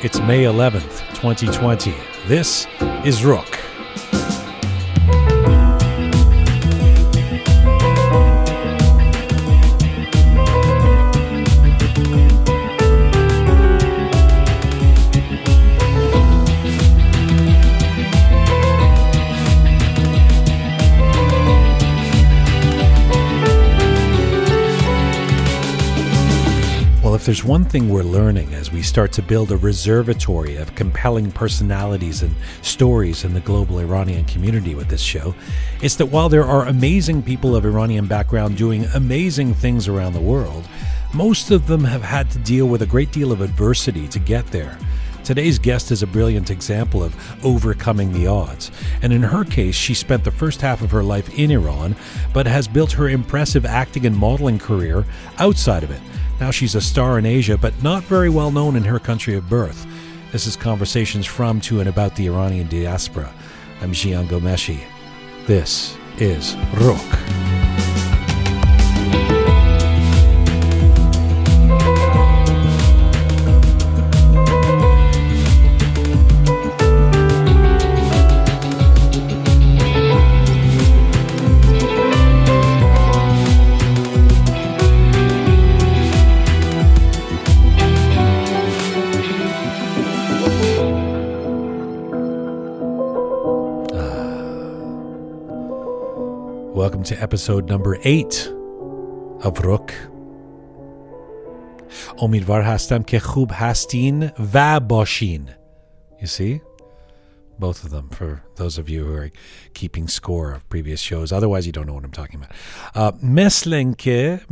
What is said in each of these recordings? It's May 11th, 2020. This is Rokh. There's one thing we're learning as we start to build a reservoir of compelling personalities and stories in the global Iranian community with this show. It's that while there are amazing people of Iranian background doing amazing things around the world, most of them have had to deal with a great deal of adversity to get there. Today's guest is a brilliant example of overcoming the odds. And in her case, she spent the first half of her life in Iran, but has built her impressive acting and modeling career outside of it. Now she's a star in Asia, but not very well known in her country of birth. This is Conversations from, to, and about the Iranian diaspora. I'm Jian Ghomeshi. This is Rokh. Welcome to episode number 8 of Rokh. Omidvar hastam ke khub hastin va bashin. You see? Both of them, for those of you who are keeping score of previous shows. Otherwise, you don't know what I'm talking about. Meslenke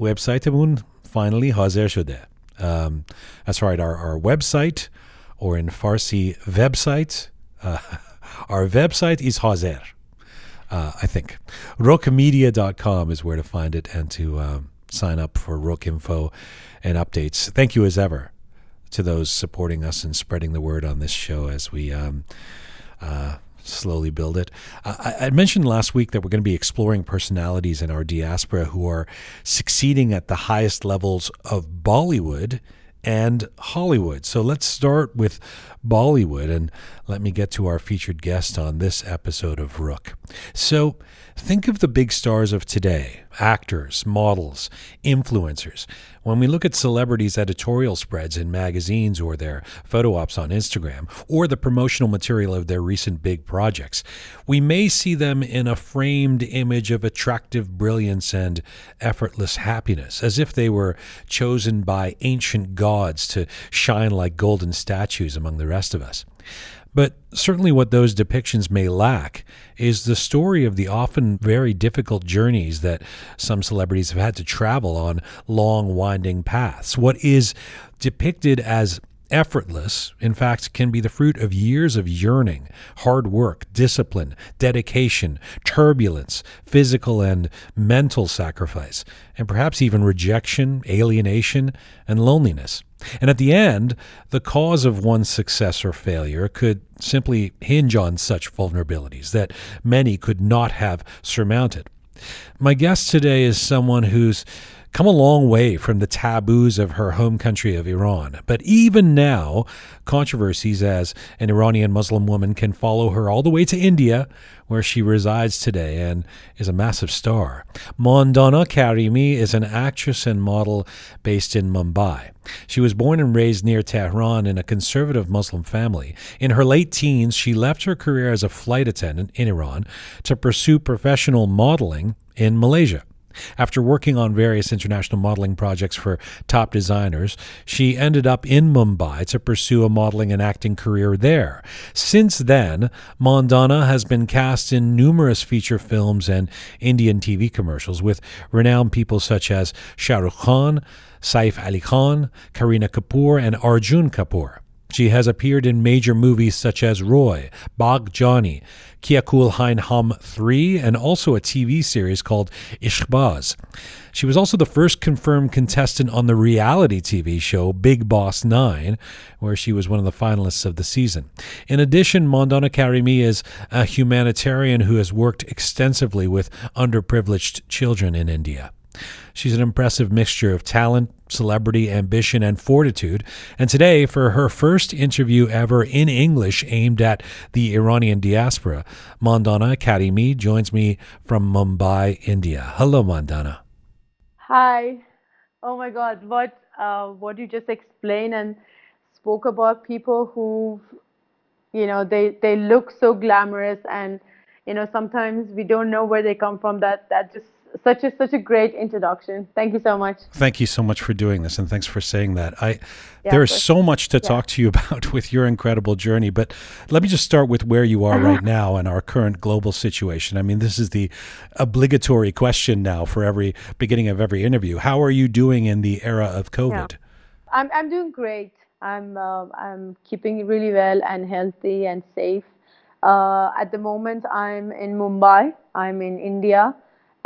websitemun finally hazir shode. That's right, our website, or in Farsi, website. Our website is hazir. I think. RookMedia.com is where to find it and to sign up for Rokh info and updates. Thank you as ever to those supporting us and spreading the word on this show as we slowly build it. I mentioned last week that we're going to be exploring personalities in our diaspora who are succeeding at the highest levels of Bollywood and Hollywood. So let's start with Bollywood, and let me get to our featured guest on this episode of Rokh. So think of the big stars of today, actors, models, influencers. When we look at celebrities' editorial spreads in magazines or their photo ops on Instagram or the promotional material of their recent big projects, we may see them in a framed image of attractive brilliance and effortless happiness, as if they were chosen by ancient gods to shine like golden statues among the rest of us. But certainly what those depictions may lack is the story of the often very difficult journeys that some celebrities have had to travel on long, winding paths. What is depicted as effortless, in fact, can be the fruit of years of yearning, hard work, discipline, dedication, turbulence, physical and mental sacrifice, and perhaps even rejection, alienation, and loneliness. And at the end, the cause of one's success or failure could simply hinge on such vulnerabilities that many could not have surmounted. My guest today is someone who's come a long way from the taboos of her home country of Iran. But even now, controversies as an Iranian Muslim woman can follow her all the way to India, where she resides today and is a massive star. Mandana Karimi is an actress and model based in Mumbai. She was born and raised near Tehran in a conservative Muslim family. In her late teens, she left her career as a flight attendant in Iran to pursue professional modeling in Malaysia. After working on various international modeling projects for top designers, she ended up in Mumbai to pursue a modeling and acting career there. Since then, Mandana has been cast in numerous feature films and Indian TV commercials with renowned people such as Shahrukh Khan, Saif Ali Khan, Kareena Kapoor, and Arjun Kapoor. She has appeared in major movies such as Roy, Bhaag Johnny, Kyaa Kool Hain Hum 3, and also a TV series called Ishqbaaz. She was also the first confirmed contestant on the reality TV show Bigg Boss 9, where she was one of the finalists of the season. In addition, Mandana Karimi is a humanitarian who has worked extensively with underprivileged children in India. She's an impressive mixture of talent, celebrity, ambition, and fortitude. And today, for her first interview ever in English aimed at the Iranian diaspora, Mandana Karimi joins me from Mumbai, India. Hello, Mandana. Hi. Oh my God, what you just explained and spoke about people who, you know, they look so glamorous and, you know, sometimes we don't know where they come from. That just such a great introduction. Thank you so much. Thank you so much for doing this, and thanks for saying that. There is so much to talk to you about with your incredible journey, but let me just start with where you are right now and our current global situation. I mean, this is the obligatory question now for every beginning of every interview. How are you doing in the era of COVID? Yeah. I'm doing great. I'm keeping really well and healthy and safe. At the moment, I'm in Mumbai. I'm in India.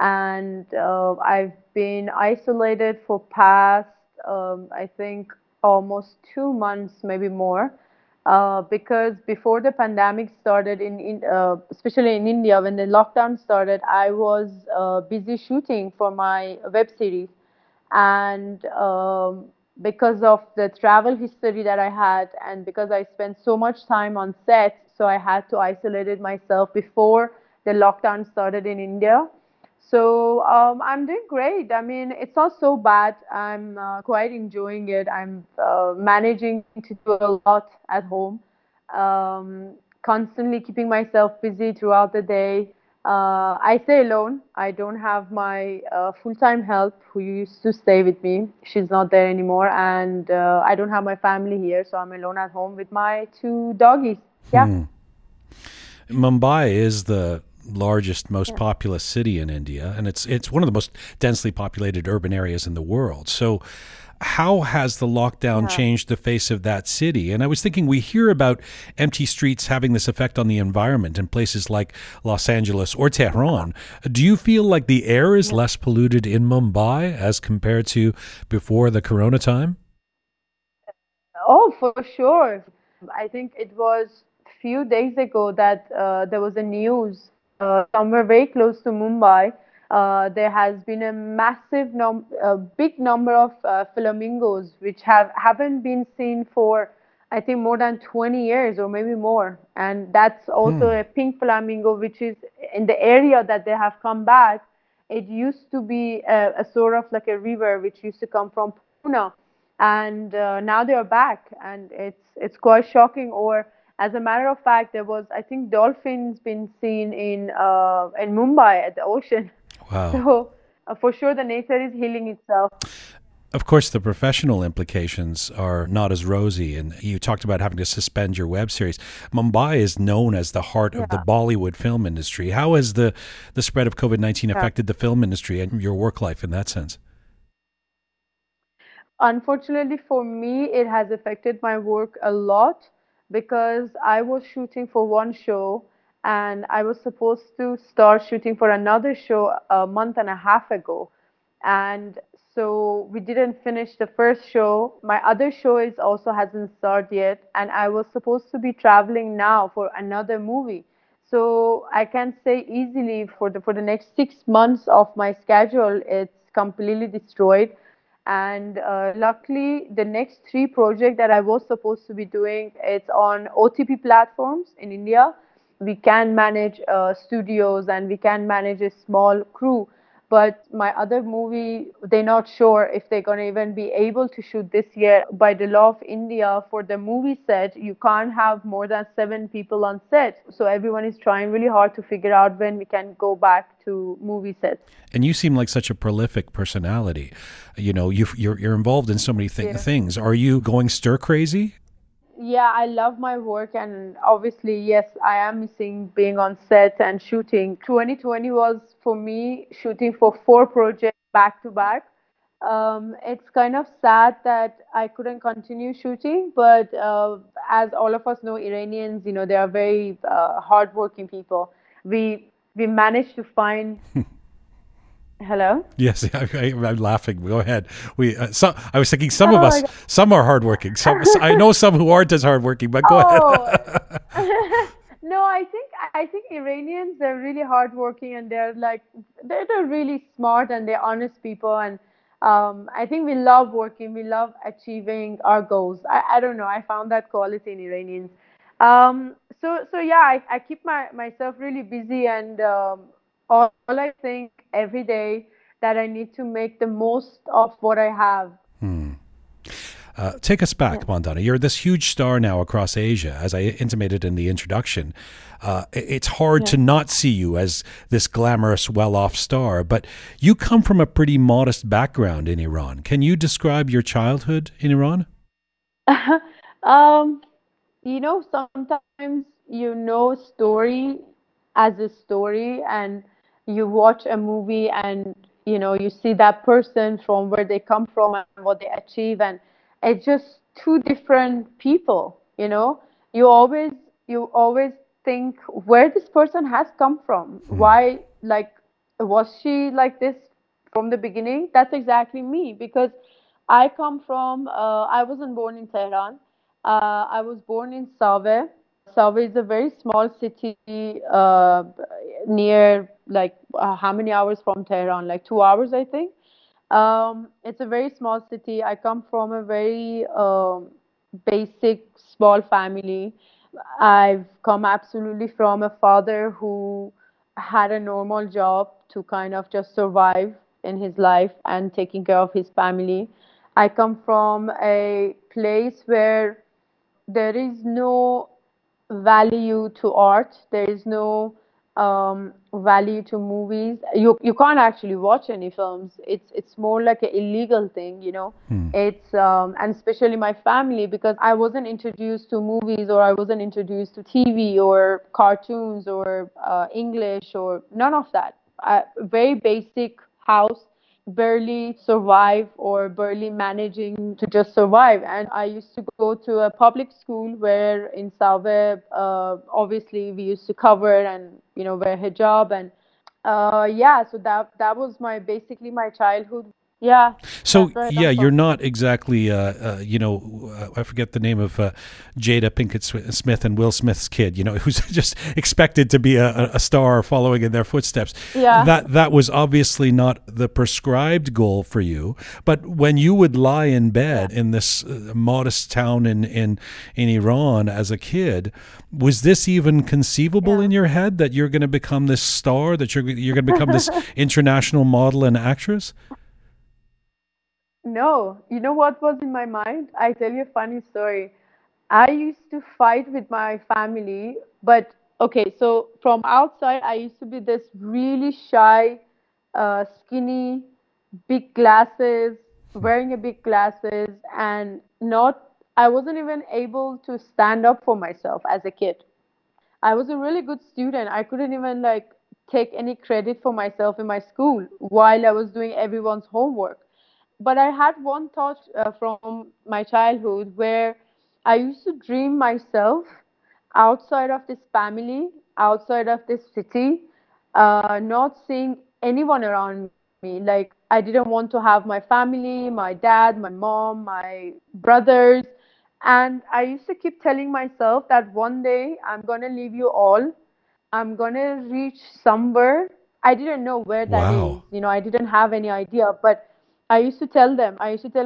And I've been isolated for past, I think, almost 2 months, maybe more, because before the pandemic started, especially in India, when the lockdown started, I was busy shooting for my web series. And because of the travel history that I had and because I spent so much time on set, so I had to isolate myself before the lockdown started in India. So I'm doing great. I mean, it's not so bad. I'm quite enjoying it. I'm managing to do a lot at home, constantly keeping myself busy throughout the day. I stay alone. I don't have my full-time help who used to stay with me. She's not there anymore. And I don't have my family here. So I'm alone at home with my two doggies. Yeah. Mumbai is the largest, most populous city in India, and it's one of the most densely populated urban areas in the world. So how has the lockdown changed the face of that city? And I was thinking, we hear about empty streets having this effect on the environment in places like Los Angeles or Tehran. Do you feel like the air is less polluted in Mumbai as compared to before the corona time? Oh, for sure. I think it was a few days ago that there was a news somewhere very close to Mumbai, there has been a massive, big number of flamingos which haven't been seen for, I think, more than 20 years or maybe more. And that's also a pink flamingo, which is in the area that they have come back. It used to be a sort of like a river which used to come from Pune, and now they are back, and it's quite shocking. Or as a matter of fact, there was, I think, dolphins been seen in Mumbai at the ocean. Wow. So for sure, the nature is healing itself. Of course, the professional implications are not as rosy. And you talked about having to suspend your web series. Mumbai is known as the heart of the Bollywood film industry. How has the spread of COVID-19 affected the film industry and your work life in that sense? Unfortunately for me, it has affected my work a lot, because I was shooting for one show and I was supposed to start shooting for another show a month and a half ago. And so we didn't finish the first show. My other show is also hasn't started yet. And I was supposed to be traveling now for another movie. So I can say easily for the next 6 months of my schedule, it's completely destroyed. And luckily, the next 3 projects that I was supposed to be doing, it's on OTT platforms in India. We can manage studios and we can manage a small crew. But my other movie, they're not sure if they're going to even be able to shoot this year. By the law of India, for the movie set, you can't have more than 7 people on set. So everyone is trying really hard to figure out when we can go back to movie sets. And you seem like such a prolific personality. You know, you're involved in so many things. Are you going stir crazy? Yeah, I love my work, and obviously, yes, I am missing being on set and shooting. 2020 was, for me, shooting for 4 projects back to back. It's kind of sad that I couldn't continue shooting, but as all of us know, Iranians, you know, they are very hardworking people. We managed to find... Hello? Yes, I'm laughing. Go ahead. I was thinking some of us, some are hardworking. Some, I know some who aren't as hardworking, but go ahead. No, I think Iranians, they're really hardworking and they're really smart and they're honest people, and I think we love working, we love achieving our goals. I don't know, I found that quality in Iranians. So yeah, I keep myself really busy, and all I think every day that I need to make the most of what I have. Take us back, Mandana. You're this huge star now across Asia, as I intimated in the introduction. It's hard to not see you as this glamorous, well-off star, but you come from a pretty modest background in Iran. Can you describe your childhood in Iran? You know, sometimes you know a story as a story, and you watch a movie and, you know, you see that person from where they come from and what they achieve, and it's just two different people, you know. You always think where this person has come from. Why, was she like this from the beginning? That's exactly me, because I come from, I wasn't born in Tehran. I was born in Save. Save is a very small city near, how many hours from Tehran? 2 hours, I think. It's a very small city. I come from a very basic, small family. I've come absolutely from a father who had a normal job to kind of just survive in his life and taking care of his family. I come from a place where there is no value to art. There is no value to movies. You can't actually watch any films. It's more like an illegal thing, you know. It's and especially my family, because I wasn't introduced to movies, or I wasn't introduced to TV or cartoons or English or none of that. Very basic house, barely survive or barely managing to just survive. And I used to go to a public school where in Save, obviously we used to cover and, you know, wear hijab, and so that was my childhood. Yeah. So you're not exactly, I forget the name of Jada Pinkett Smith and Will Smith's kid, you know, who's just expected to be a star following in their footsteps. Yeah. That was obviously not the prescribed goal for you. But when you would lie in bed in this modest town in Iran as a kid, was this even conceivable in your head that you're going to become this star, that you're going to become this international model and actress? No, you know what was in my mind? I tell you a funny story. I used to fight with my family, but okay, so from outside, I used to be this really shy, skinny, big glasses, wearing a big glasses, and I wasn't even able to stand up for myself as a kid. I was a really good student. I couldn't even take any credit for myself in my school while I was doing everyone's homework. But I had one thought from my childhood where I used to dream myself outside of this family, outside of this city, not seeing anyone around me. I didn't want to have my family, my dad, my mom, my brothers. And I used to keep telling myself that one day I'm going to leave you all. I'm going to reach somewhere. I didn't know where that is. You know, I didn't have any idea, but I used to tell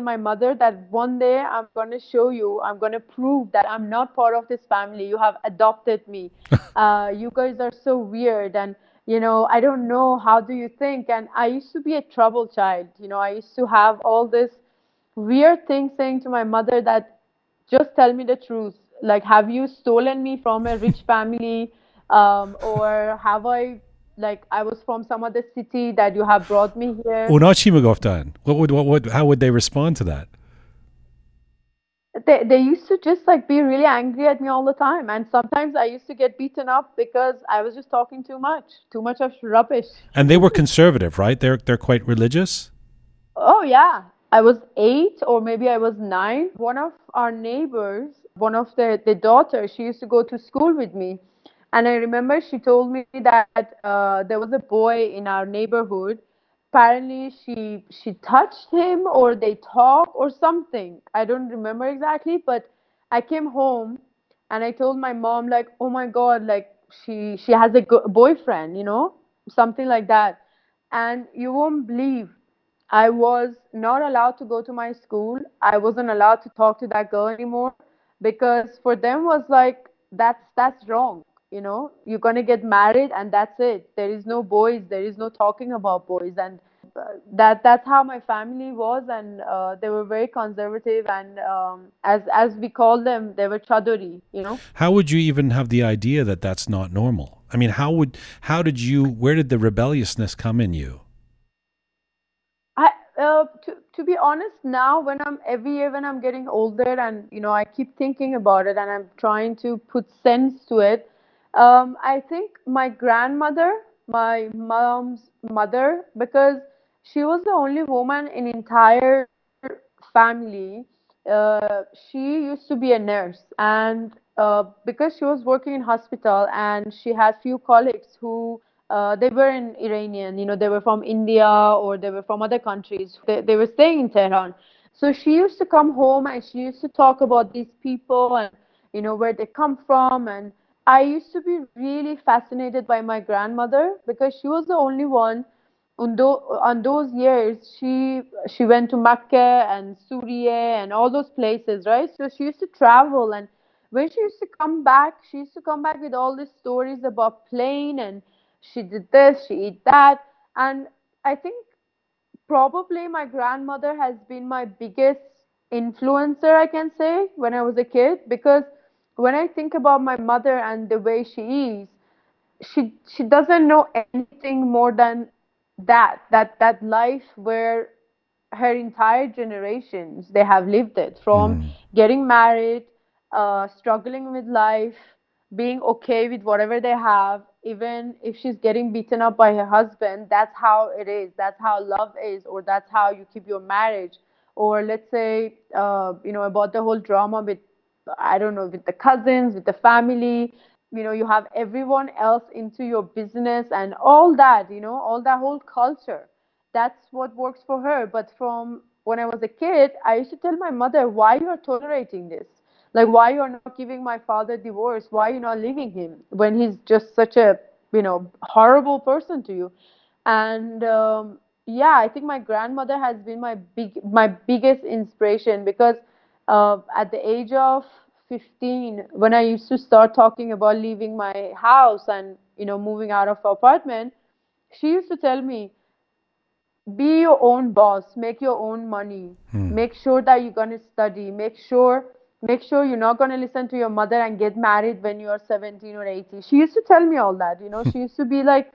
my mother that one day I'm going to show you, I'm going to prove that I'm not part of this family. You have adopted me. You guys are so weird. And, you know, I don't know, how do you think? And I used to be a troubled child. You know, I used to have all this weird thing saying to my mother that just tell me the truth. Have you stolen me from a rich family? Or have I... I was from some other city that you have brought me here. How would they respond to that? They used to just be really angry at me all the time, and sometimes I used to get beaten up because I was just talking too much of rubbish. And they were conservative, right? They're quite religious. Oh yeah, I was 8 or maybe I was 9. One of our neighbors, one of the daughters, she used to go to school with me. And I remember she told me that there was a boy in our neighborhood. Apparently she touched him, or they talked or something. I don't remember exactly, but I came home and I told my mom, oh my God, she has a boyfriend, you know, something like that. And you won't believe, I was not allowed to go to my school. I wasn't allowed to talk to that girl anymore, because for them was like, that's wrong. You know, you're going to get married and that's it. There is no boys. There is no talking about boys. And that's how my family was. And they were very conservative. And as we call them, they were chadori, you know. How would you even have the idea that that's not normal? I mean, where did the rebelliousness come in you? To be honest, now every year when I'm getting older, and you know, I keep thinking about it and I'm trying to put sense to it. I think my grandmother, my mom's mother, because she was the only woman in entire family. She used to be a nurse, and because she was working in hospital, and she had few colleagues who they were in Iranian, you know, they were from India or they were from other countries. They were staying in Tehran. So she used to come home and she used to talk about these people and, you know, where they come from. And I used to be really fascinated by my grandmother, because she was the only one on those years. She went to Mecca and Surya and all those places, right? So she used to travel. And when she used to come back with all these stories about plane and she did this, she did that. And I think probably my grandmother has been my biggest influencer, I can say, when I was a kid. Because when I think about my mother and the way she is, she doesn't know anything more than that life where her entire generations, they have lived it. From getting married, struggling with life, being okay with whatever they have. Even if she's getting beaten up by her husband, that's how it is. That's how love is, or that's how you keep your marriage. Or let's say, you know, about the whole drama with, I don't know, with the cousins, with the family. You know, you have everyone else into your business and all that, you know, all that whole culture. That's what works for her. But from when I was a kid, I used to tell my mother, why you're tolerating this? Like, why you're not giving my father divorce? Why you're not leaving him when he's just such a, you know, horrible person to you? And yeah, I think my grandmother has been my biggest inspiration, because at the age of 15, when I used to start talking about leaving my house and, you know, moving out of apartment, she used to tell me, be your own boss, make your own money, make sure that you're going to study, make sure you're not going to listen to your mother and get married when you are 17 or 18. She used to tell me all that, you know. She used to be like,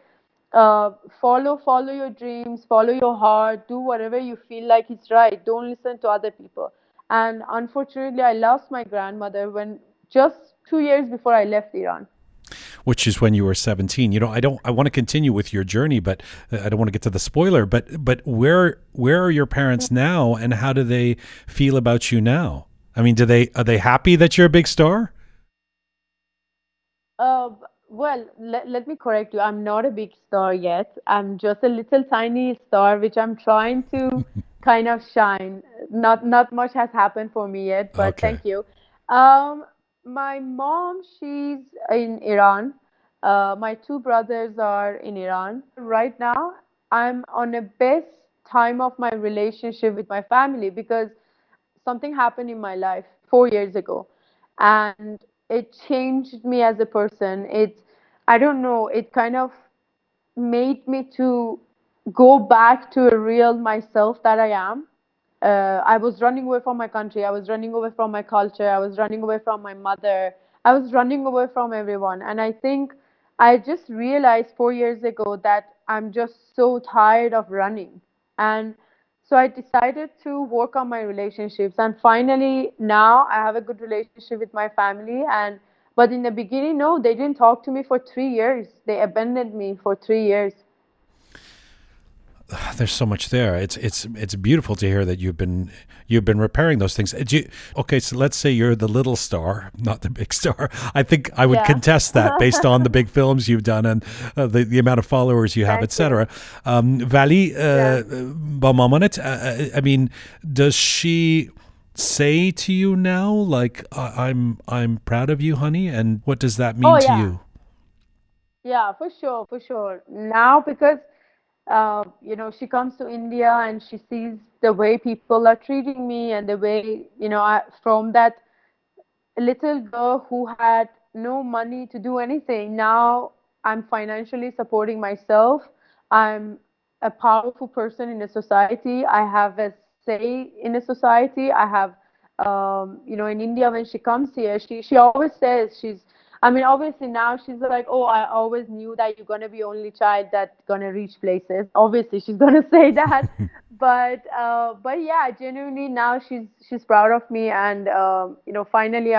follow your dreams, follow your heart, do whatever you feel like it's right. Don't listen to other people. And unfortunately, I lost my grandmother when just 2 years before I left Iran. Which is when you were 17. You know, I want to continue with your journey, but I don't want to get to the spoiler. But where are your parents now, and how do they feel about you now? I mean, are they happy that you're a big star? Well, let me correct you. I'm not a big star yet. I'm just a little tiny star, which I'm trying to kind of shine. Not much has happened for me yet, but okay. Thank you. My mom, she's in Iran. My two brothers are in Iran. Right now, I'm on the best time of my relationship with my family, because something happened in my life 4 years ago, and it changed me as a person. I don't know, it kind of made me to go back to a real myself that I am. I was running away from my country. I was running away from my culture. I was running away from my mother. I was running away from everyone. And I think I just realized 4 years ago that I'm just so tired of running. And so I decided to work on my relationships, and finally now I have a good relationship with my family. But in the beginning, no, they didn't talk to me for 3 years. They abandoned me for 3 years. There's so much there. It's beautiful to hear that you've been repairing those things. Okay, so let's say you're the little star, not the big star. I think I would contest that based on the big films you've done and the amount of followers you have, etc. Vali Baumamanit, I mean, does she say to you now, like, I'm proud of you, honey? And what does that mean to you? Yeah, for sure, for sure. Now, because she comes to India and she sees the way people are treating me and the way, from that little girl who had no money to do anything, now I'm financially supporting myself. I'm a powerful person in the society. I have a say in the society. I have, in India when she comes here, she always says obviously now she's like, oh, I always knew that you're going to be only child that's going to reach places. Obviously, she's going to say that. but yeah, genuinely now she's proud of me. And, finally,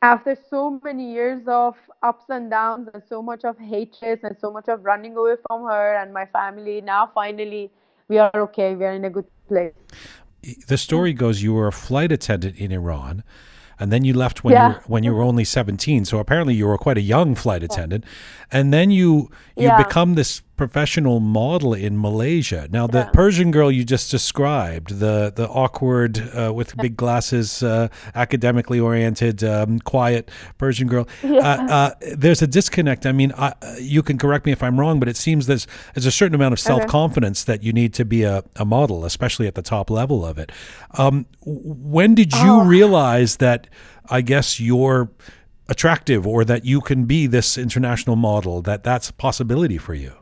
after so many years of ups and downs and so much of hatred and so much of running away from her and my family, now finally we are okay. We are in a good place. The story goes you were a flight attendant in Iran. And then you left when you were only 17. So apparently you were quite a young flight attendant. And then you become this professional model in Malaysia. Now, the Persian girl you just described, the awkward, with big glasses, academically oriented, quiet Persian girl, there's a disconnect. I mean, you can correct me if I'm wrong, but it seems there's a certain amount of self-confidence that you need to be a model, especially at the top level of it. When did you realize that, I guess, you're attractive or that you can be this international model, that's a possibility for you?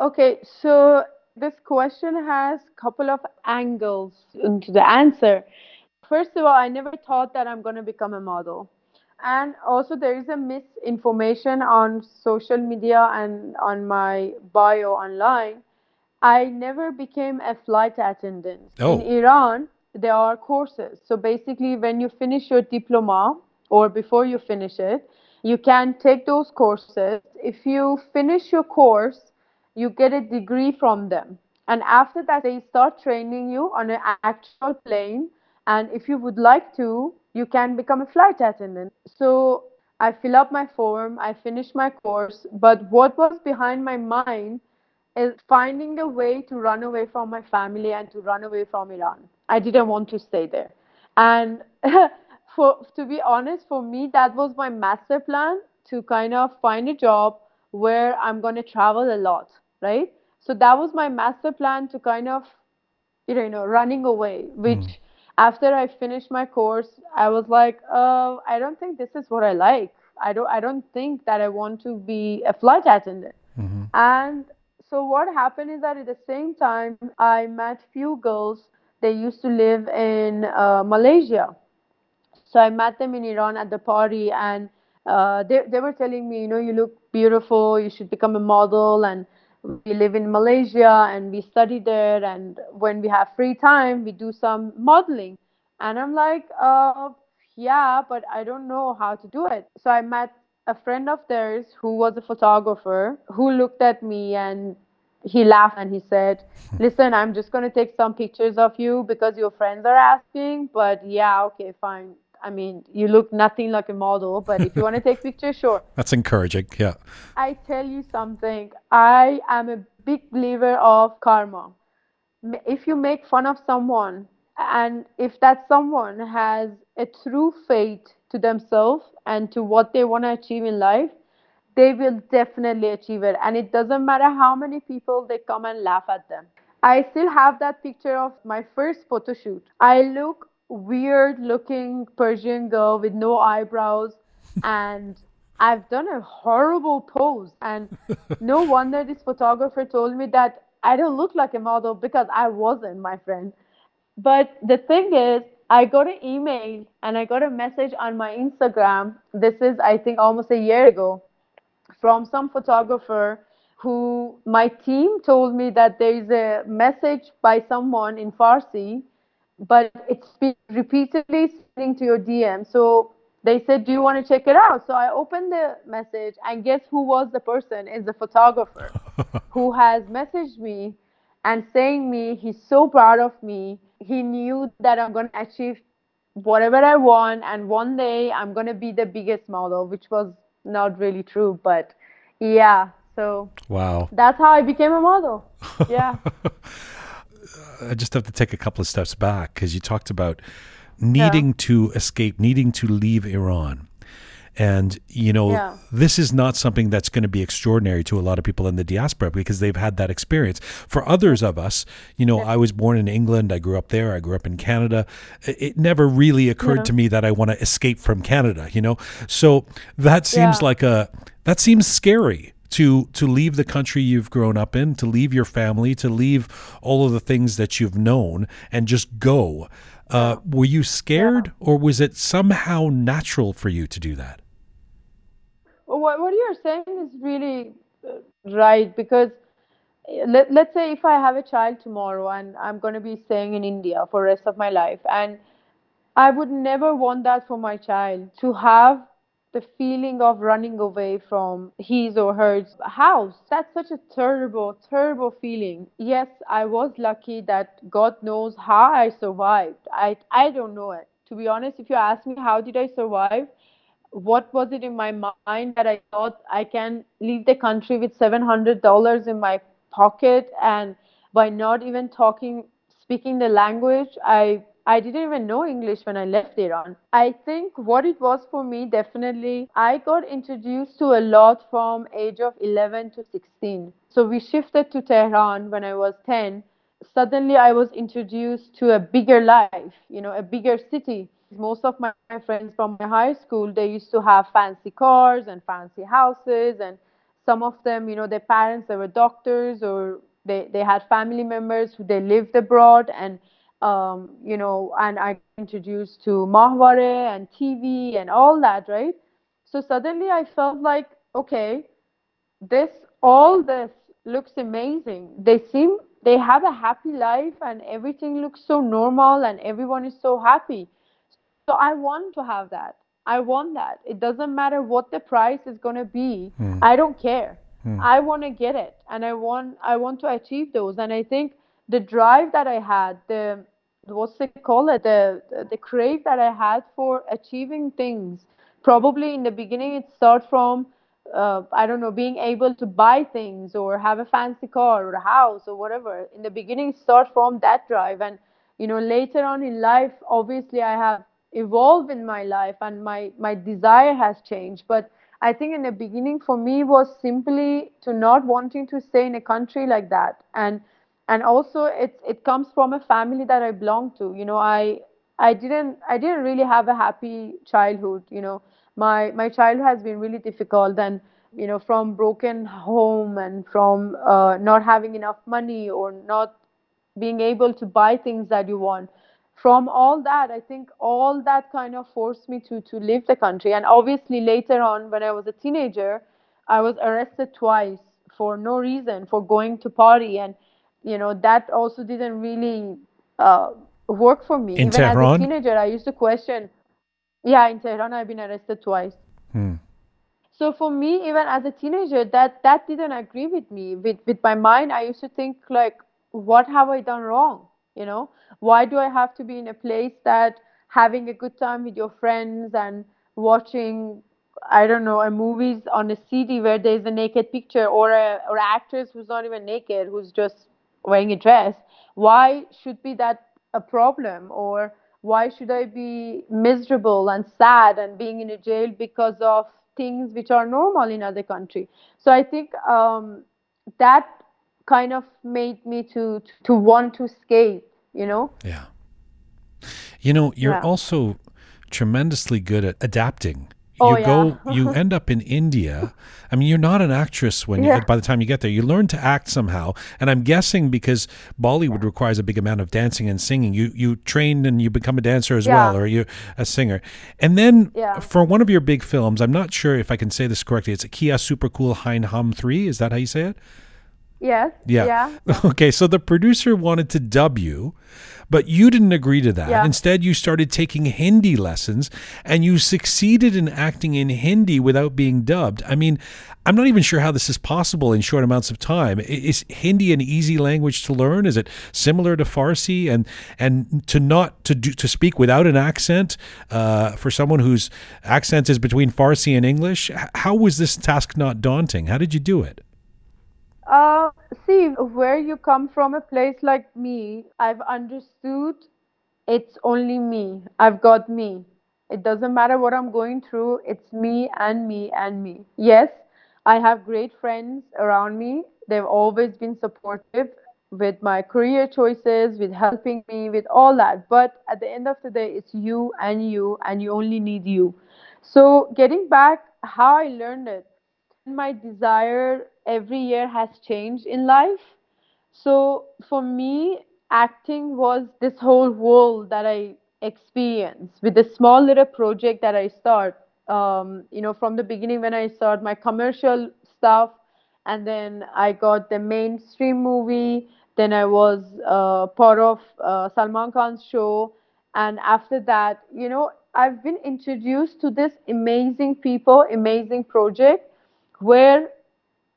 Okay, so this question has a couple of angles into the answer. First of all, I never thought that I'm going to become a model. And also there is a misinformation on social media and on my bio online. I never became a flight attendant. Oh. In Iran, there are courses. So basically when you finish your diploma or before you finish it, you can take those courses. If you finish your course, you get a degree from them. And after that, they start training you on an actual plane. And if you would like to, you can become a flight attendant. So I fill up my form, I finish my course. But what was behind my mind is finding a way to run away from my family and to run away from Iran. I didn't want to stay there. And to be honest, for me, that was my master plan, to kind of find a job where I'm going to travel a lot. Right? So that was my master plan to kind of, running away, which after I finished my course, I was like, oh, I don't think this is what I like. I don't think that I want to be a flight attendant. Mm-hmm. And so what happened is that at the same time, I met few girls. They used to live in Malaysia. So I met them in Iran at the party, and they were telling me, you look beautiful, you should become a model, and we live in Malaysia and we study there, and when we have free time we do some modeling. And I'm like, but I don't know how to do it. So I met a friend of theirs who was a photographer, who looked at me and he laughed and he said, listen, I'm just going to take some pictures of you because your friends are asking, but okay, fine. I mean, you look nothing like a model, but if you want to take pictures, sure. That's encouraging, yeah. I tell you something. I am a big believer of karma. If you make fun of someone, and if that someone has a true faith to themselves and to what they want to achieve in life, they will definitely achieve it. And it doesn't matter how many people they come and laugh at them. I still have that picture of my first photo shoot. I look weird looking Persian girl with no eyebrows, and I've done a horrible pose, and no wonder this photographer told me that I don't look like a model, because I wasn't, my friend. But the thing is, I got an email and I got a message on my Instagram, this is I think almost a year ago, from some photographer who my team told me that there is a message by someone in Farsi, but it's been repeatedly sending to your DM. So they said, do you want to check it out? So I opened the message, and guess who was the person? Is the photographer who has messaged me and saying me, he's so proud of me. He knew that I'm going to achieve whatever I want, and one day I'm going to be the biggest model, which was not really true, but yeah. So wow, that's how I became a model. Yeah. I just have to take a couple of steps back, because you talked about needing to escape, needing to leave Iran. And, you know, this is not something that's going to be extraordinary to a lot of people in the diaspora because they've had that experience. For others of us, you know, I was born in England. I grew up there. I grew up in Canada. It never really occurred to me that I want to escape from Canada, you know. So that seems like that seems scary to leave the country you've grown up in, to leave your family, to leave all of the things that you've known and just go. Were you scared or was it somehow natural for you to do that? What you're saying is really right, because let's say if I have a child tomorrow and I'm going to be staying in India for the rest of my life, and I would never want that for my child to have the feeling of running away from his or her house. That's such a terrible, terrible feeling. Yes, I was lucky that God knows how I survived. I don't know it. To be honest, if you ask me how did I survive, what was it in my mind that I thought I can leave the country with $700 in my pocket, and by not even speaking the language, I didn't even know English when I left Iran. I think what it was for me, definitely, I got introduced to a lot from age of 11 to 16. So we shifted to Tehran when I was 10. Suddenly I was introduced to a bigger life, you know, a bigger city. Most of my friends from my high school, they used to have fancy cars and fancy houses, and some of them, you know, their parents, they were doctors, or they had family members who they lived abroad, and you know, and I got introduced to Mahware and TV and all that, right? So suddenly I felt like, okay, all this looks amazing. They have a happy life and everything looks so normal and everyone is so happy. So I want to have that. I want that. It doesn't matter what the price is going to be. I don't care. I want to get it. And I want to achieve those. And I think the drive that I had, the crave that I had for achieving things, probably in the beginning it started from, I don't know, being able to buy things or have a fancy car or a house or whatever. In the beginning it started from that drive. And, you know, later on in life, obviously I have evolved in my life and my desire has changed, but I think in the beginning for me was simply to not wanting to stay in a country like that, and also it comes from a family that I belong to. You know, I didn't really have a happy childhood. You know, my childhood has been really difficult, and you know, from broken home and from not having enough money or not being able to buy things that you want. From all that, I think all that kind of forced me to leave the country. And obviously later on, when I was a teenager, I was arrested twice for no reason, for going to party. And, you know, that also didn't really work for me. Even Tehran? As a teenager, I used to question. Yeah, in Tehran, I've been arrested twice. So for me, even as a teenager, that didn't agree with me. With my mind, I used to think like, what have I done wrong? You know, why do I have to be in a place that having a good time with your friends and watching, I don't know, a movies on a CD where there's a naked picture or an actress who's not even naked, who's just wearing a dress? Why should be that a problem? Or why should I be miserable and sad and being in a jail because of things which are normal in other country? So I think that kind of made me to want to escape, you know? Yeah. You know, you're also tremendously good at adapting. You end up in India. I mean, you're not an actress by the time you get there. You learn to act somehow. And I'm guessing because Bollywood requires a big amount of dancing and singing, you train and you become a dancer as well, or you're a singer. And then for one of your big films, I'm not sure if I can say this correctly, it's a Kyaa Kool Hain Hum 3. Is that how you say it? Yes. Yeah. Okay, so the producer wanted to dub you, but you didn't agree to that. Yeah. Instead, you started taking Hindi lessons, and you succeeded in acting in Hindi without being dubbed. I mean, I'm not even sure how this is possible in short amounts of time. Is Hindi an easy language to learn? Is it similar to Farsi? And to speak without an accent for someone whose accent is between Farsi and English? How was this task not daunting? How did you do it? See, where you come from, a place like me, I've understood it's only me. I've got me. It doesn't matter what I'm going through. It's me and me and me. Yes, I have great friends around me. They've always been supportive with my career choices, with helping me, with all that. But at the end of the day, it's you and you, and you only need you. So getting back how I learned it, my desire every year has changed in life. So for me, acting was this whole world that I experienced with a small little project that I start, from the beginning when I started my commercial stuff, and then I got the mainstream movie. Then I was part of Salman Khan's show. And after that, you know, I've been introduced to this amazing people, amazing project where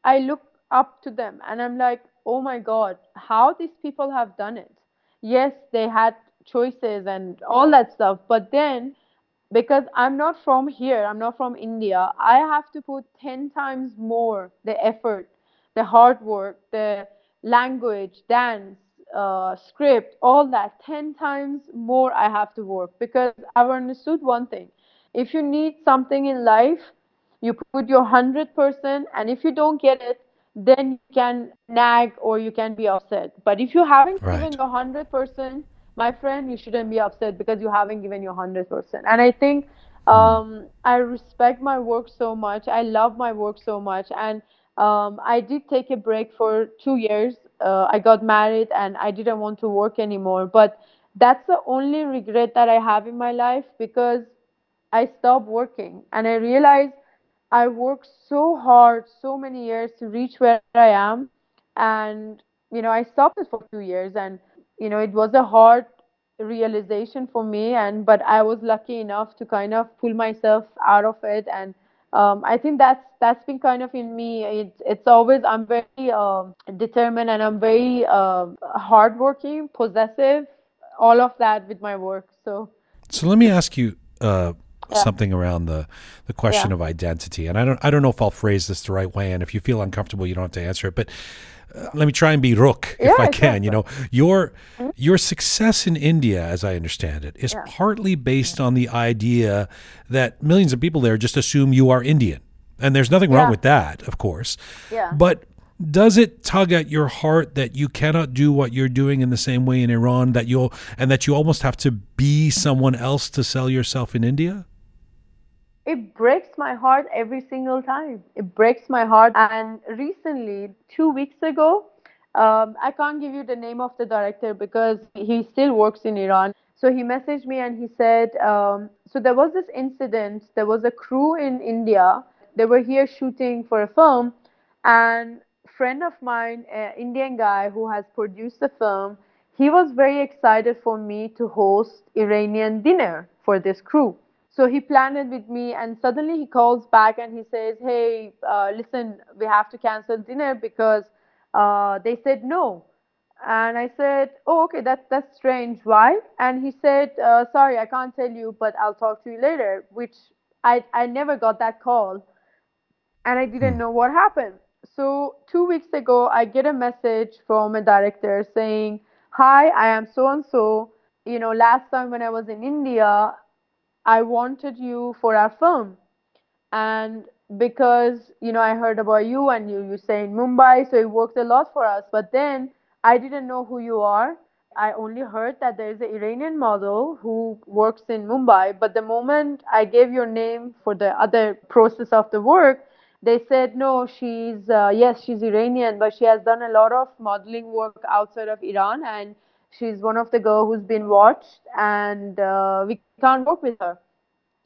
I look up to them and I'm like, oh my God, how these people have done it. Yes, they had choices and all that stuff. But then because I'm not from here, I'm not from India, I have to put 10 times more the effort, the hard work, the language, dance, script, all that. 10 times more I have to work, because I've understood one thing. If you need something in life, you put your 100%, and if you don't get it, then you can nag or you can be upset. But if you haven't given your 100%, my friend, you shouldn't be upset because you haven't given your 100%. And I think I respect my work so much. I love my work so much. And I did take a break for 2 years. I got married and I didn't want to work anymore. But that's the only regret that I have in my life, because I stopped working. And I realized I worked so hard, so many years to reach where I am. And, you know, I stopped it for 2 years, and you know, it was a hard realization for me, but I was lucky enough to kind of pull myself out of it. And I think that's been kind of in me. It's always, I'm very determined, and I'm very hardworking, possessive, all of that with my work. So let me ask you something around the question of identity. And I don't know if I'll phrase this the right way, and if you feel uncomfortable, you don't have to answer it. But let me try and be Rokh if I can. Exactly. You know, your success in India, as I understand it, is partly based on the idea that millions of people there just assume you are Indian. And there's nothing wrong with that, of course. Yeah. But does it tug at your heart that you cannot do what you're doing in the same way in Iran, that you almost have to be someone else to sell yourself in India? It breaks my heart every single time. It breaks my heart. And recently, 2 weeks ago, I can't give you the name of the director because he still works in Iran. So he messaged me and he said, so there was this incident. There was a crew in India. They were here shooting for a film. And a friend of mine, an Indian guy who has produced the film, he was very excited for me to host Iranian dinner for this crew. So he planned it with me, and suddenly he calls back and he says, hey, listen, we have to cancel dinner because they said no. And I said, oh, okay, that's strange. Why? And he said, sorry, I can't tell you, but I'll talk to you later, which I never got that call. And I didn't know what happened. So 2 weeks ago, I get a message from a director saying, hi, I am so-and-so. You know, last time when I was in India, I wanted you for our film, and because, you know, I heard about you and you stay in Mumbai, so it worked a lot for us. But then I didn't know who you are. I only heard that there is an Iranian model who works in Mumbai. But the moment I gave your name for the other process of the work, they said, no, she's Iranian, but she has done a lot of modeling work outside of Iran, and she's one of the girls who's been watched, and we can't work with her.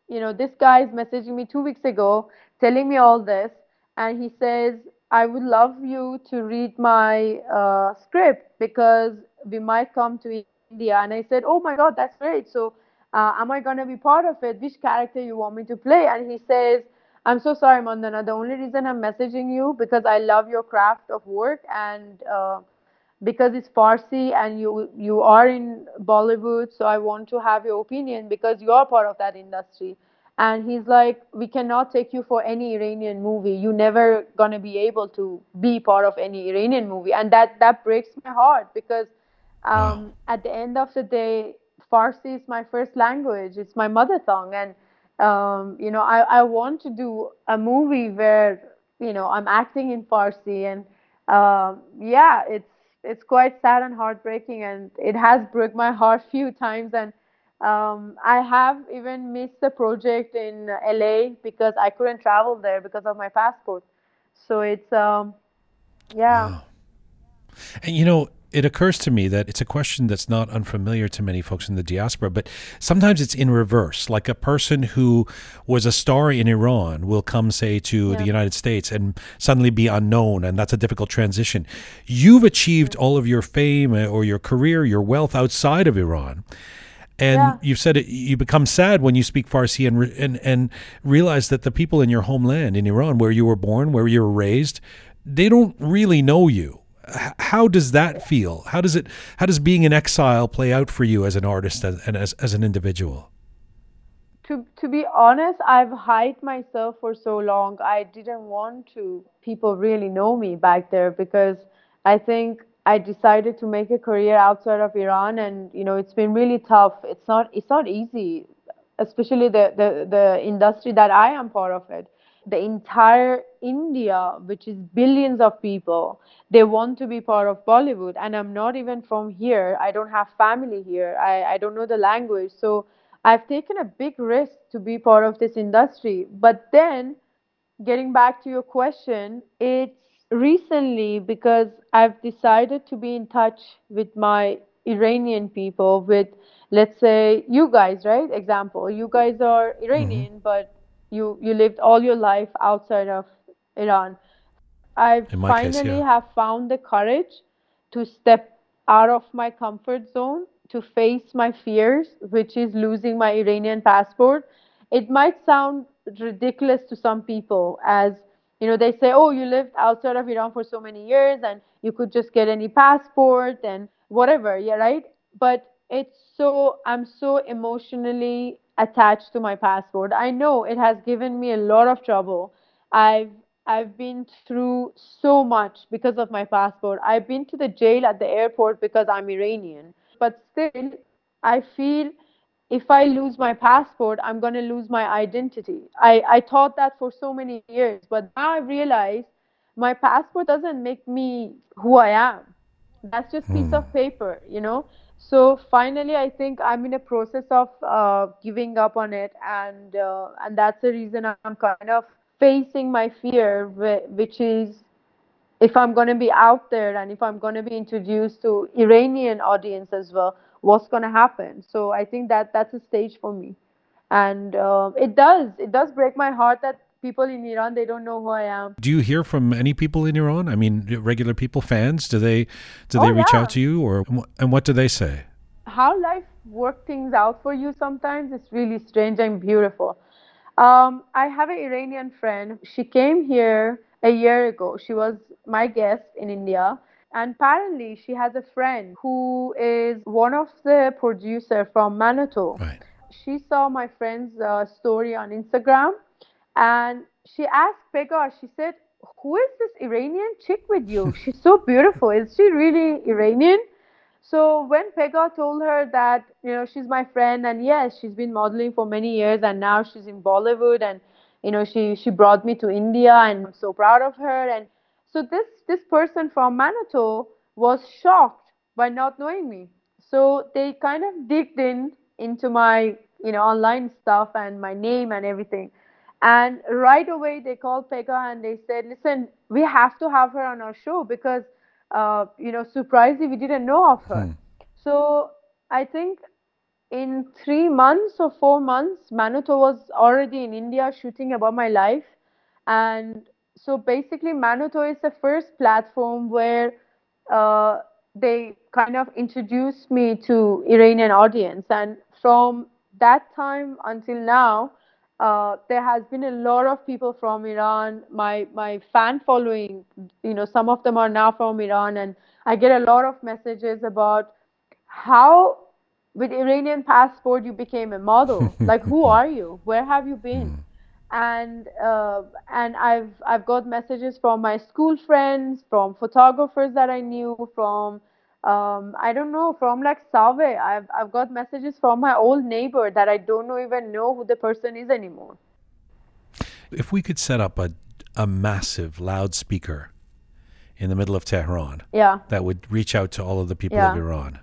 You know, this guy is messaging me 2 weeks ago, telling me all this, and he says, I would love you to read my script because we might come to India. And I said, oh my God, that's great. So am I going to be part of it? Which character you want me to play? And he says, I'm so sorry, Mandana. The only reason I'm messaging you because I love your craft of work, and because it's Farsi and you are in Bollywood, so I want to have your opinion because you are part of that industry. And he's like, we cannot take you for any Iranian movie. You're never going to be able to be part of any Iranian movie. And that breaks my heart because at the end of the day, Farsi is my first language. It's my mother tongue. And, you know, I want to do a movie where, you know, I'm acting in Farsi. And, yeah, it's quite sad and heartbreaking. And it has broke my heart a few times. And I have even missed the project in LA because I couldn't travel there because of my passport. So it's, yeah. Wow. And, you know, it occurs to me that it's a question that's not unfamiliar to many folks in the diaspora, but sometimes it's in reverse. Like a person who was a star in Iran will come, say, to the United States and suddenly be unknown, and that's a difficult transition. You've achieved all of your fame or your career, your wealth outside of Iran. And you've said it, you become sad when you speak Farsi and realize that the people in your homeland, in Iran, where you were born, where you were raised, they don't really know you. How does that feel? How does being in exile play out for you as an artist and as an individual? To be honest, I've hid myself for so long. I didn't want to people really know me back there because I think I decided to make a career outside of Iran, and you know it's been really tough. It's not easy, especially the industry that I am part of it. The entire India, which is billions of people, they want to be part of Bollywood. And I'm not even from here. I don't have family here. I don't know the language. So I've taken a big risk to be part of this industry. But then, getting back to your question, it's recently because I've decided to be in touch with my Iranian people, with, let's say, you guys, right? Example, you guys are Iranian, but you lived all your life outside of Iran. I finally have found the courage to step out of my comfort zone, to face my fears, which is losing my Iranian passport. It might sound ridiculous to some people, as you know, they say, oh, you lived outside of Iran for so many years and you could just get any passport and whatever, yeah, right? But it's so, I'm so emotionally attached to my passport. I know it has given me a lot of trouble. I've been through so much because of my passport. I've been to the jail at the airport because I'm Iranian. But still, I feel if I lose my passport, I'm going to lose my identity. I thought that for so many years, but now I realize my passport doesn't make me who I am. That's just a piece of paper, you know. So finally, I think I'm in a process of giving up on it, and that's the reason I'm kind of facing my fear, which is if I'm going to be out there and if I'm going to be introduced to Iranian audience as well, what's going to happen? So I think that's a stage for me, and it does break my heart that people in Iran, they don't know who I am. Do you hear from any people in Iran? I mean, regular people, fans, do they reach out to you, or and what do they say? How life works things out for you sometimes is really strange and beautiful. I have an Iranian friend. She came here a year ago. She was my guest in India. And apparently she has a friend who is one of the producers from Manoto. Right. She saw my friend's story on Instagram. And she asked Pega, she said, who is this Iranian chick with you? She's so beautiful. Is she really Iranian? So when Pega told her that, you know, she's my friend and yes, she's been modeling for many years and now she's in Bollywood and, you know, she brought me to India and I'm so proud of her. And so this person from Manoto was shocked by not knowing me. So they kind of digged into my, you know, online stuff and my name and everything. And right away, they called Pega and they said, listen, we have to have her on our show because, you know, surprisingly, we didn't know of her. So I think in 3 months or 4 months, Manoto was already in India shooting About My Life. And so basically, Manoto is the first platform where they kind of introduced me to Iranian audience. And from that time until now, there has been a lot of people from Iran. My fan following, you know, some of them are now from Iran, and I get a lot of messages about how, with Iranian passport, you became a model. Like, who are you? Where have you been? And I've got messages from my school friends, from photographers that I knew, from I don't know, from like Save, I've got messages from my old neighbor that I don't even know who the person is anymore. If we could set up a massive loudspeaker in the middle of Tehran, that would reach out to all of the people of Iran,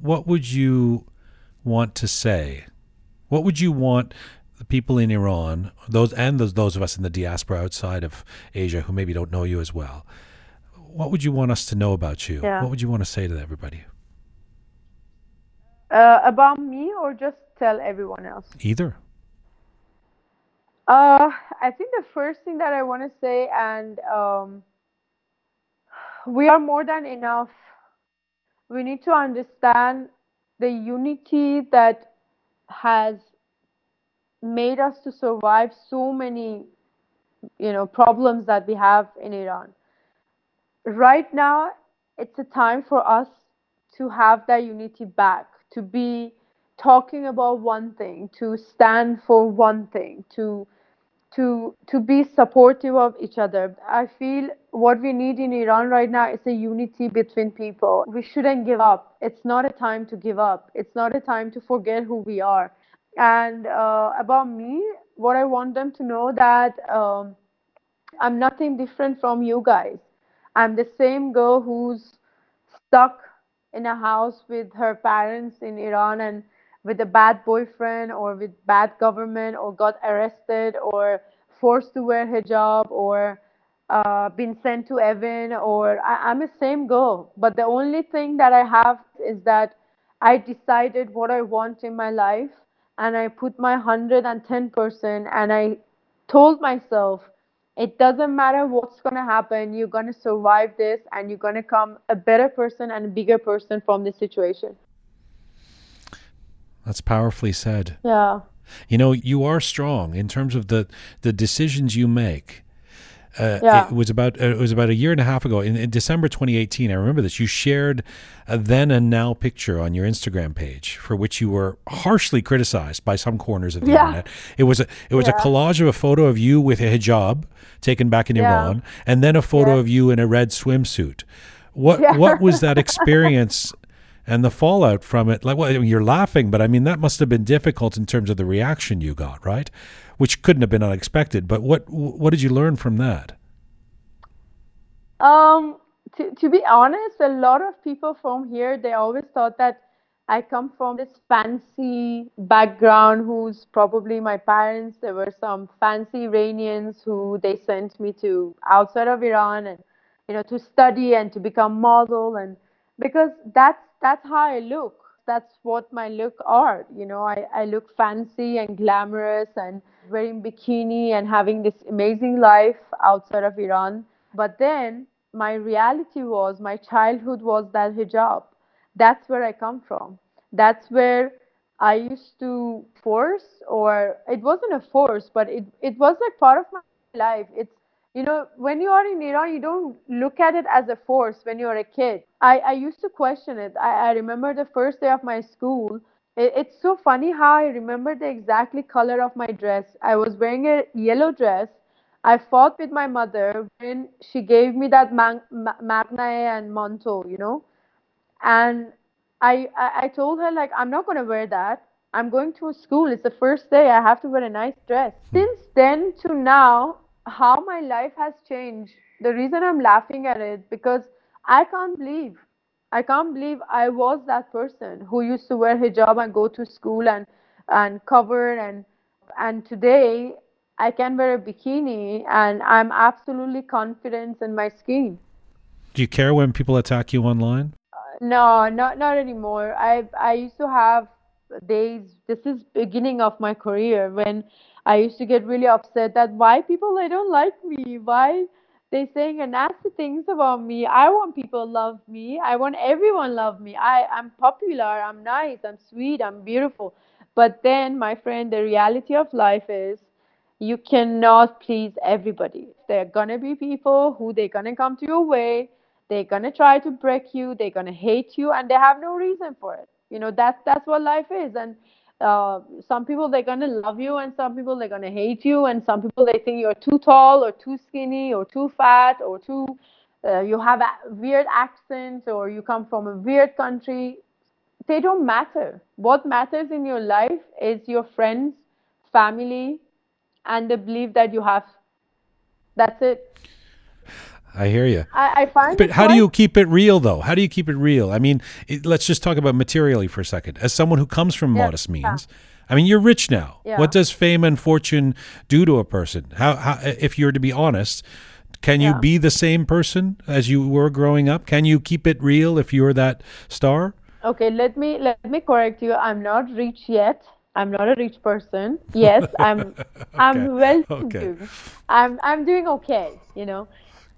what would you want to say? What would you want the people in Iran, those of us in the diaspora outside of Asia who maybe don't know you as well, what would you want us to know about you? Yeah. What would you want to say to everybody? About me, or just tell everyone else? Either. I think the first thing that I want to say, and we are more than enough. We need to understand the unity that has made us to survive so many, problems that we have in Iran. Right now, it's a time for us to have that unity back, to be talking about one thing, to stand for one thing, to be supportive of each other. I feel what we need in Iran right now is a unity between people. We shouldn't give up. It's not a time to give up. It's not a time to forget who we are. And about me, what I want them to know that I'm nothing different from you guys. I'm the same girl who's stuck in a house with her parents in Iran and with a bad boyfriend or with bad government, or got arrested or forced to wear hijab, or been sent to Evin, or I'm the same girl. But the only thing that I have is that I decided what I want in my life, and I put my 110%, and I told myself, it doesn't matter what's going to happen, you're going to survive this, and you're going to come a better person and a bigger person from this situation. That's powerfully said. Yeah. You are strong in terms of the decisions you make. It was about a year and a half ago, in December 2018, I remember this, you shared a then and now picture on your Instagram page, for which you were harshly criticized by some corners of the internet. It was a collage of a photo of you with a hijab taken back in Iran, and then a photo of you in a red swimsuit. What was that experience and the fallout from it? Like, well, you're laughing, but I mean, that must have been difficult in terms of the reaction you got, right? Which couldn't have been unexpected, but what did you learn from that? To be honest, a lot of people from here, they always thought that I come from this fancy background, who's probably my parents. There were some fancy Iranians who they sent me to outside of Iran, and to study and to become model, and because that's how I look. That's what my look are. I look fancy and glamorous and wearing bikini and having this amazing life outside of Iran. But then my reality was, my childhood was that hijab. That's where I come from. That's where I used to force, or it wasn't a force, but it was like part of my life. It's, when you are in Iran, you don't look at it as a force when you're a kid. I used to question it. I remember the first day of my school. It's so funny how I remember the exactly color of my dress. I was wearing a yellow dress. I fought with my mother when she gave me that magnae and manto, And I told her, like, I'm not going to wear that. I'm going to school. It's the first day. I have to wear a nice dress. Since then to now, how my life has changed. The reason I'm laughing at it, because I can't believe I was that person who used to wear hijab and go to school and cover, and today I can wear a bikini and I'm absolutely confident in my skin. Do you care when people attack you online? No, not anymore. I used to have days, this is beginning of my career, when I used to get really upset that why people, they don't like me, why they saying nasty things about me. I want people love me. I want everyone love me. I'm popular, I'm nice, I'm sweet, I'm beautiful. But then, my friend, the reality of life is you cannot please everybody. There are going to be people who they're going to come to your way. They're going to try to break you. They're going to hate you, and they have no reason for it. That's what life is. And some people, they're going to love you, and some people, they're going to hate you, and some people, they think you're too tall or too skinny or too fat or too you have weird accents, or you come from a weird country, they don't matter. What matters in your life is your friends, family, and the belief that you have. That's it. I hear you. I find. But how do you keep it real, though? How do you keep it real? I mean, let's just talk about materially for a second. As someone who comes from modest means, I mean, you're rich now. Yeah. What does fame and fortune do to a person? How if you're to be honest, can you be the same person as you were growing up? Can you keep it real if you're that star? Okay, let me correct you. I'm not rich yet. I'm not a rich person. Yes, I'm okay. I'm well-to-do. Okay. I'm doing okay, you know.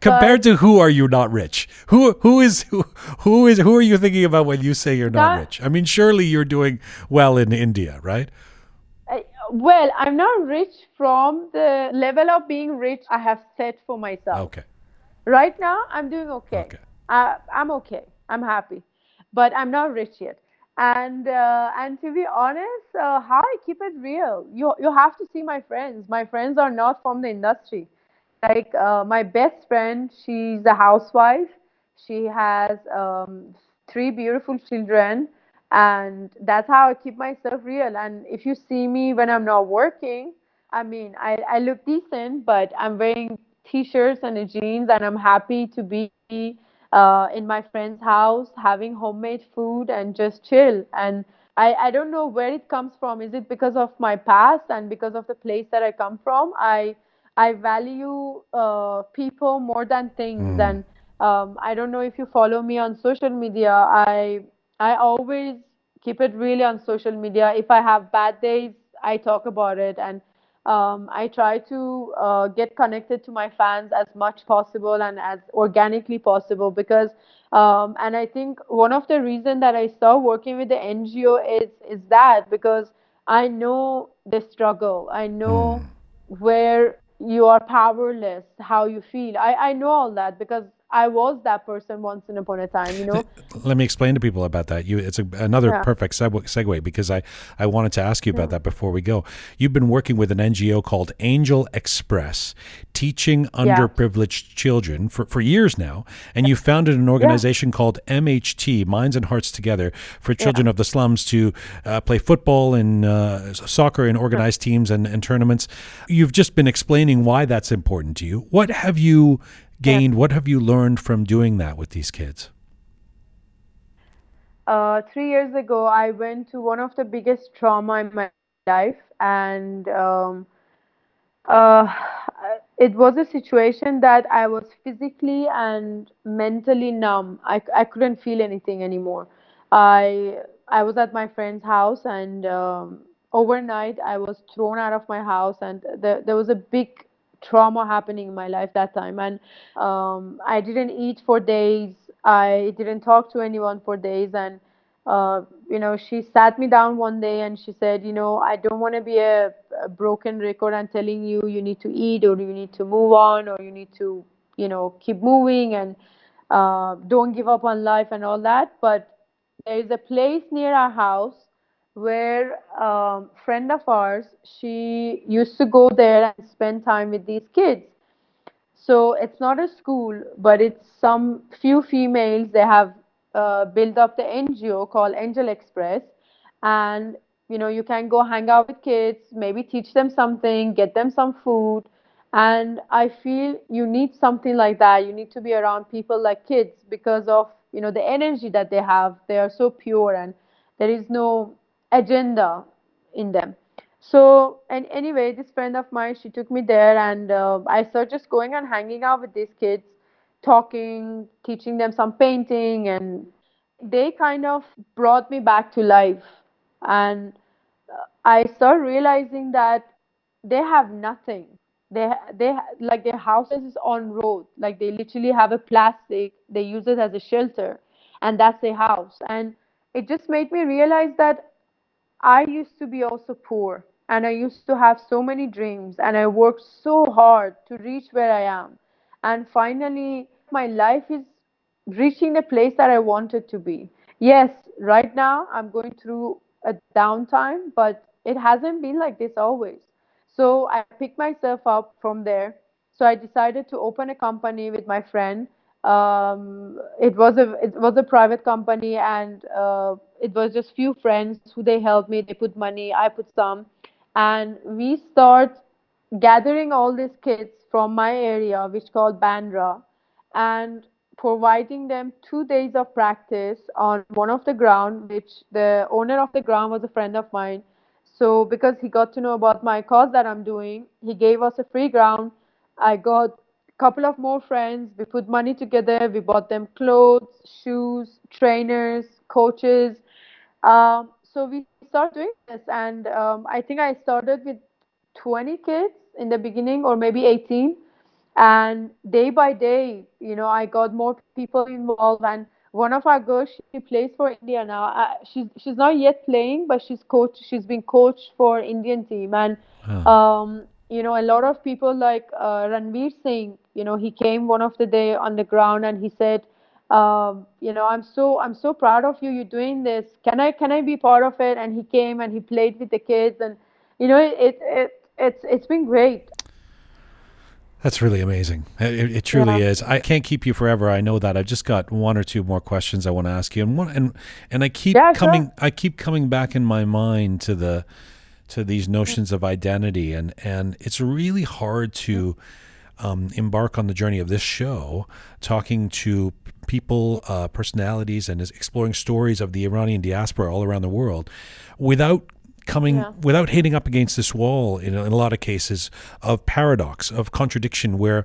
Compared to who are you not rich? Who are you thinking about when you say you're not rich? I mean, surely you're doing well in India, right? Well, I'm not rich from the level of being rich I have set for myself. Okay. Right now, I'm doing okay. I'm okay. I'm happy, but I'm not rich yet. And to be honest, how I keep it real? You have to see my friends. My friends are not from the industry. Like my best friend, she's a housewife. She has 3 beautiful children, and that's how I keep myself real. And if you see me when I'm not working, I mean, I look decent, but I'm wearing t-shirts and a jeans, and I'm happy to be in my friend's house, having homemade food and just chill. And I don't know where it comes from. Is it because of my past and because of the place that I come from? I value people more than things, and I don't know if you follow me on social media. I always keep it really on social media. If I have bad days, I talk about it, and I try to get connected to my fans as much possible and as organically possible, because and I think one of the reasons that I started working with the NGO is that because I know the struggle. I know where you are powerless, how you feel. I know all that because I was that person once in upon a time, you know. Let me explain to people about that. It's another perfect segue because I wanted to ask you about that before we go. You've been working with an NGO called Angel Express, teaching underprivileged children for years now. And you founded an organization called MHT, Minds and Hearts Together, for children of the slums to play football and soccer and organized teams and tournaments. You've just been explaining why that's important to you. What have you gained? What have you learned from doing that with these kids? 3 years ago, I went to one of the biggest trauma in my life, and it was a situation that I was physically and mentally numb. I couldn't feel anything anymore. I was at my friend's house, and overnight I was thrown out of my house, and there was a big trauma happening in my life that time, and I didn't eat for days. I didn't talk to anyone for days, and you know, she sat me down one day and she said, you know, I don't want to be a broken record and telling you need to eat, or you need to move on, or you need to, you know, keep moving, and don't give up on life and all that, but there is a place near our house where a friend of ours, she used to go there and spend time with these kids. So it's not a school, but it's some few females. They have built up the NGO called Angel Express. And, you know, you can go hang out with kids, maybe teach them something, get them some food. And I feel you need something like that. You need to be around people like kids because of, you know, the energy that they have. They are so pure, and there is no agenda in them. So, and anyway, this friend of mine, she took me there, and I started just going and hanging out with these kids, talking, teaching them some painting, and they kind of brought me back to life. And I started realizing that they have nothing. They like, their houses is on road, like they literally have a plastic, they use it as a shelter, and that's their house. And it just made me realize that I used to be also poor, and I used to have so many dreams, and I worked so hard to reach where I am. And finally, my life is reaching the place that I wanted to be. Yes, right now I'm going through a downtime, but it hasn't been like this always. So I picked myself up from there. So I decided to open a company with my friend. It was a private company, and it was just few friends who they helped me. They put money, I put some, and we start gathering all these kids from my area, which called Bandra, and providing them 2 days of practice on one of the ground, which the owner of the ground was a friend of mine. So because he got to know about my cause that I'm doing, he gave us a free ground. I got couple of more friends, we put money together, we bought them clothes, shoes, trainers, coaches. So we started doing this, and I think I started with 20 kids in the beginning, or maybe 18. And day by day, you know, I got more people involved. And one of our girls, she plays for India now. She's not yet playing, but she's been coached for Indian team. And you know, a lot of people like Ranveer Singh, you know, he came one of the day on the ground and he said, you know, I'm so proud of you. You're doing this. Can I be part of it? And he came and he played with the kids, and you know, it's been great. That's really amazing. It truly is. I can't keep you forever. I know that. I've just got one or two more questions I want to ask you, and I keep coming back in my mind to these notions of identity, and it's really hard to embark on the journey of this show, talking to people, personalities, and exploring stories of the Iranian diaspora all around the world without hitting up against this wall in a lot of cases of paradox, of contradiction, where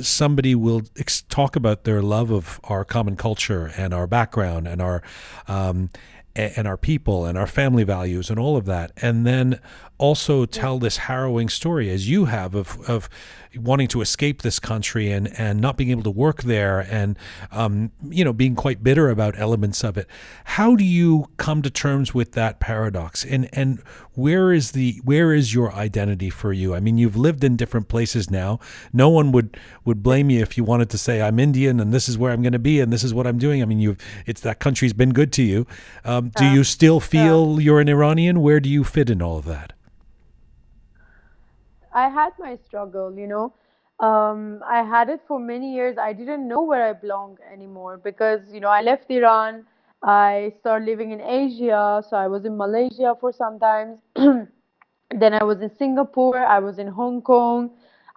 somebody will talk about their love of our common culture and our background and our people and our family values and all of that, and then also tell this harrowing story, as you have, of wanting to escape this country and not being able to work there, and you know, being quite bitter about elements of it. How do you come to terms with that paradox, and where is your identity for you? I mean, you've lived in different places now. No one would blame you if you wanted to say, I'm Indian and this is where I'm going to be and this is what I'm doing. I mean, it's that country's been good to you. Do you still feel you're an Iranian? Where do you fit in all of that? I had my struggle, you know. I had it for many years. I didn't know where I belonged anymore because, you know, I left Iran. I started living in Asia. So I was in Malaysia for some time. Then I was in Singapore. I was in Hong Kong.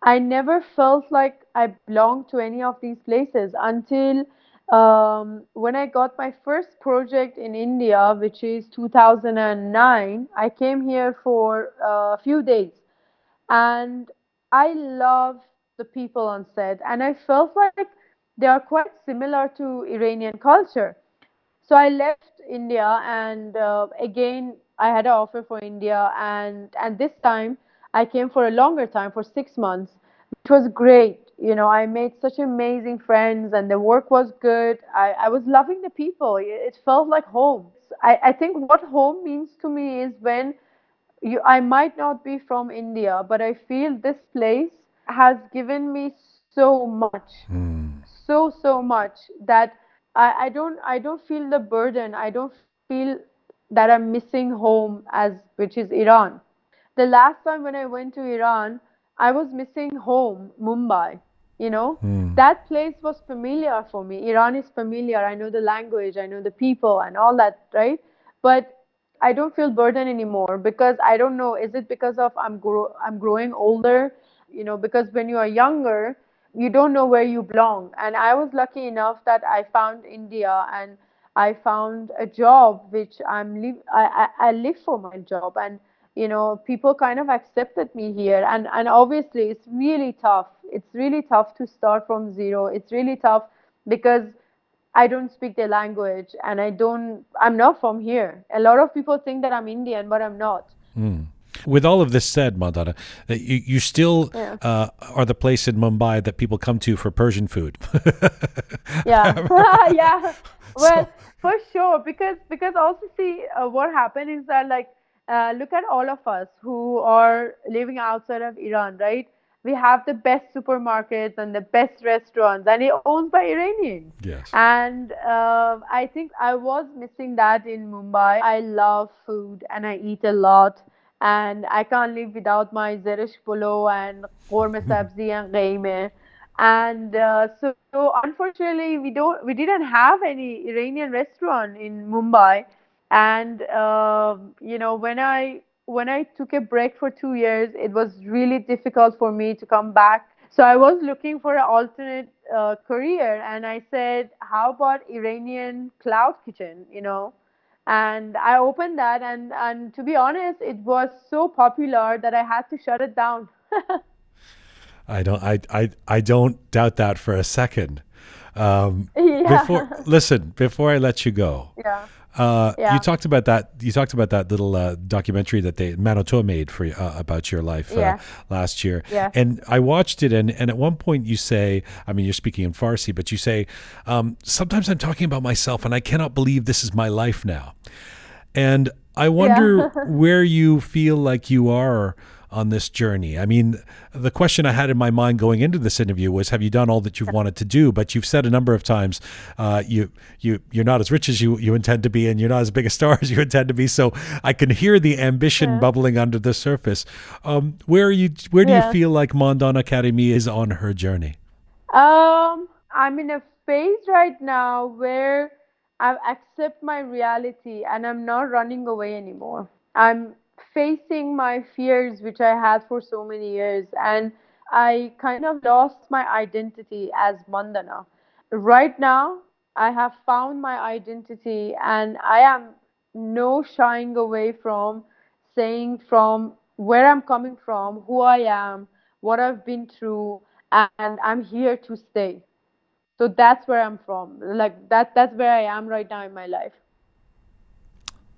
I never felt like I belonged to any of these places until when I got my first project in India, which is 2009. I came here for a few days. And I love the people on set, and I felt like they are quite similar to Iranian culture. So I left India, and again, I had an offer for India, and this time I came for a longer time, for 6 months. It was great. You know, I made such amazing friends, and the work was good. I was loving the people. It felt like home. I think what home means to me is when I might not be from India, but I feel this place has given me so much, so much that I don't feel the burden. I don't feel that I'm missing home, which is Iran. The last time when I went to Iran, I was missing home, Mumbai. You know, that place was familiar for me. Iran is familiar. I know the language. I know the people and all that, right? But I don't feel burdened anymore because I don't know, is it because of I'm growing older? You know, because when you are younger, you don't know where you belong. And I was lucky enough that I found India, and I found a job which I live for my job. And, you know, people kind of accepted me here. And obviously, it's really tough. It's really tough to start from zero. It's really tough because I don't speak their language, and I'm not from here. A lot of people think that I'm Indian, but I'm not. With all of this said, Mandana, that you still are the place in Mumbai that people come to for Persian food. Yeah. Well, so, for sure, because also see what happened is that, like, look at all of us who are living outside of Iran, right? We have the best supermarkets and the best restaurants, and it's owned by Iranians. Yes. And I think I was missing that in Mumbai. I love food, and I eat a lot, and I can't live without my zeresh polo and korma sabzi and gaime. And so unfortunately, we didn't have any Iranian restaurant in Mumbai. And when I took a break for 2 years, it was really difficult for me to come back. So I was looking for an alternate career, and I said, how about Iranian cloud kitchen, And I opened that, and to be honest, it was so popular that I had to shut it down. I don't doubt that for a second. Before I let you go, you talked about that little documentary that Manoto made for about your life last year, and I watched it. And at one point you say, I mean, you're speaking in Farsi, but you say, sometimes I'm talking about myself, and I cannot believe this is my life now. And I wonder where you feel like you are on this journey. I mean, the question I had in my mind going into this interview was, have you done all that you've wanted to do? But you've said a number of times, you're not as rich as you intend to be, and you're not as big a star as you intend to be. So I can hear the ambition bubbling under the surface. Where do you feel like Mandana Karimi is on her journey? I'm in a phase right now where I accept my reality, and I'm not running away anymore. I'm facing my fears, which I had for so many years, and I kind of lost my identity as Mandana. Right now, I have found my identity, and I am no shying away from saying from where I'm coming from, who I am, what I've been through, and I'm here to stay. So that's where I'm from. Like that's where I am right now in my life.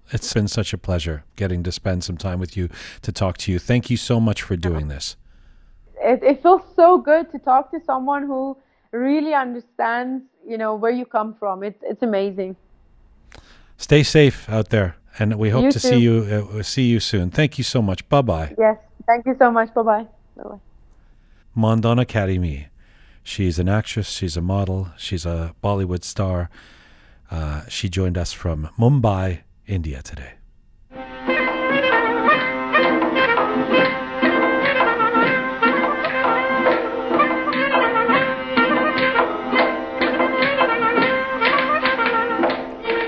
It's been such a pleasure getting to spend some time with you, to talk to you. Thank you so much for doing this. It feels so good to talk to someone who really understands, where you come from. It's amazing. Stay safe out there, and we hope see you soon. Thank you so much. Bye-bye. Yes, thank you so much. Bye-bye. Bye-bye. Mandana Karimi. She's an actress. She's a model. She's a Bollywood star. She joined us from Mumbai, India today.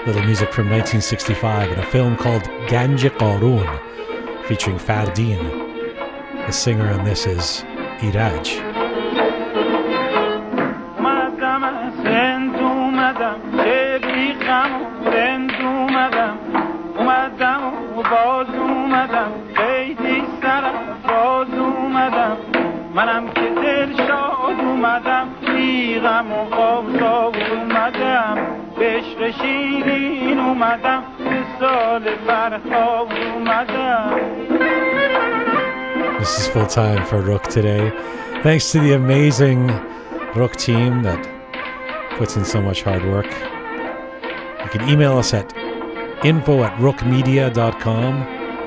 Little music from 1965 in a film called Ganj-e Qaroon, featuring Fardin. The singer on this is Iraj. شیرین اومدم سال فرخاب اومدم. This is full time for Rokh today. Thanks to the amazing Rokh team that puts in so much hard work. You can email us at info@rookmedia.com.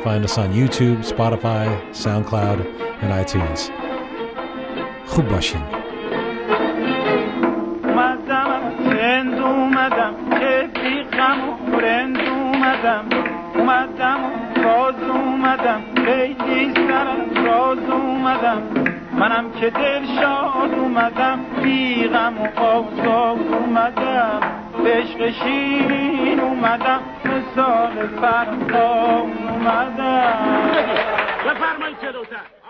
Find us on YouTube, Spotify, SoundCloud, and iTunes. خوب باشین. منم که دلشاد اومدم بی غم و آزاد اومدم به عشق شیرین اومدم مثال فردا اومدم. بفرمایید جلوتر.